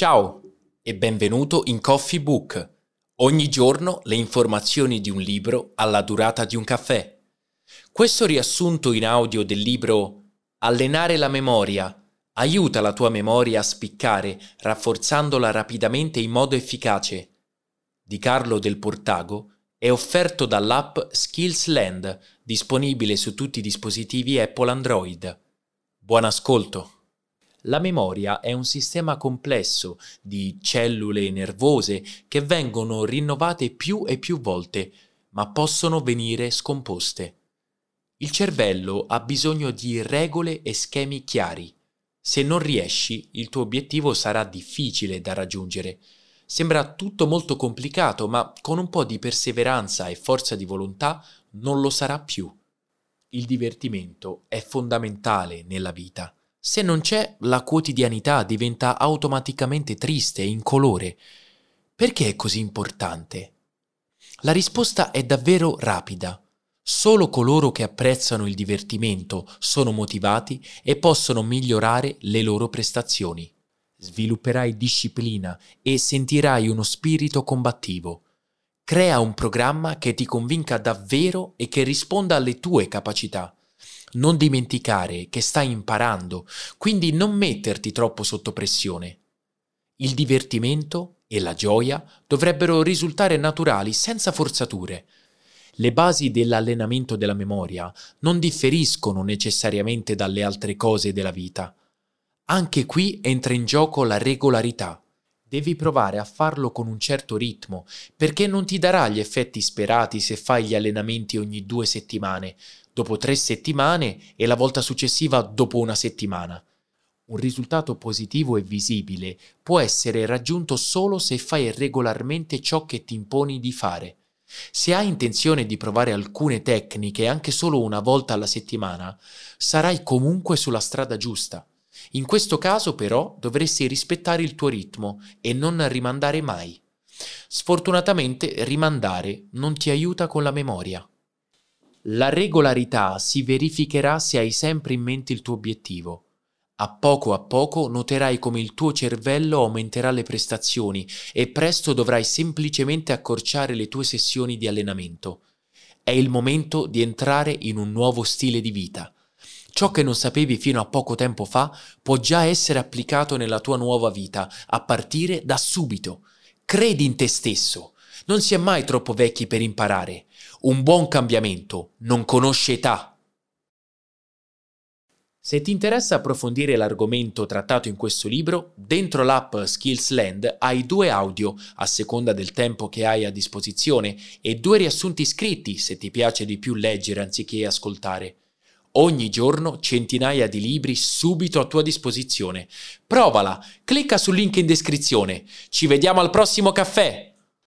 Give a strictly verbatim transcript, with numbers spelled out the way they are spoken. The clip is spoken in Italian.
Ciao e benvenuto in CoffeeBook. Ogni giorno le informazioni di un libro alla durata di un caffè. Questo riassunto in audio del libro Allenare la memoria aiuta la tua memoria a spiccare, rafforzandola rapidamente in modo efficace, di Carlo Del Portago, è offerto dall'app Skillsland, disponibile su tutti i dispositivi Apple Android. Buon ascolto! La memoria è un sistema complesso di cellule nervose che vengono rinnovate più e più volte, ma possono venire scomposte. Il cervello ha bisogno di regole e schemi chiari. Se non riesci, il tuo obiettivo sarà difficile da raggiungere. Sembra tutto molto complicato, ma con un po' di perseveranza e forza di volontà non lo sarà più. Il divertimento è fondamentale nella vita. Se non c'è, la quotidianità diventa automaticamente triste e incolore. Perché è così importante? La risposta è davvero rapida. Solo coloro che apprezzano il divertimento sono motivati e possono migliorare le loro prestazioni. Svilupperai disciplina e sentirai uno spirito combattivo. Crea un programma che ti convinca davvero e che risponda alle tue capacità. Non dimenticare che stai imparando, quindi non metterti troppo sotto pressione. Il divertimento e la gioia dovrebbero risultare naturali, senza forzature. Le basi dell'allenamento della memoria non differiscono necessariamente dalle altre cose della vita. Anche qui entra in gioco la regolarità. Devi provare a farlo con un certo ritmo, perché non ti darà gli effetti sperati se fai gli allenamenti ogni due settimane, dopo tre settimane e la volta successiva dopo una settimana. Un risultato positivo e visibile può essere raggiunto solo se fai regolarmente ciò che ti imponi di fare. Se hai intenzione di provare alcune tecniche anche solo una volta alla settimana, sarai comunque sulla strada giusta. In questo caso, però, dovresti rispettare il tuo ritmo e non rimandare mai. Sfortunatamente, rimandare non ti aiuta con la memoria. La regolarità si verificherà se hai sempre in mente il tuo obiettivo. A poco a poco noterai come il tuo cervello aumenterà le prestazioni e presto dovrai semplicemente accorciare le tue sessioni di allenamento. È il momento di entrare in un nuovo stile di vita. Ciò che non sapevi fino a poco tempo fa può già essere applicato nella tua nuova vita, a partire da subito. Credi in te stesso. Non si è mai troppo vecchi per imparare. Un buon cambiamento non conosce età. Se ti interessa approfondire l'argomento trattato in questo libro, dentro l'app Skillsland hai due audio, a seconda del tempo che hai a disposizione, e due riassunti scritti, se ti piace di più leggere anziché ascoltare. Ogni giorno centinaia di libri subito a tua disposizione. Provala, clicca sul link in descrizione. Ci vediamo al prossimo caffè!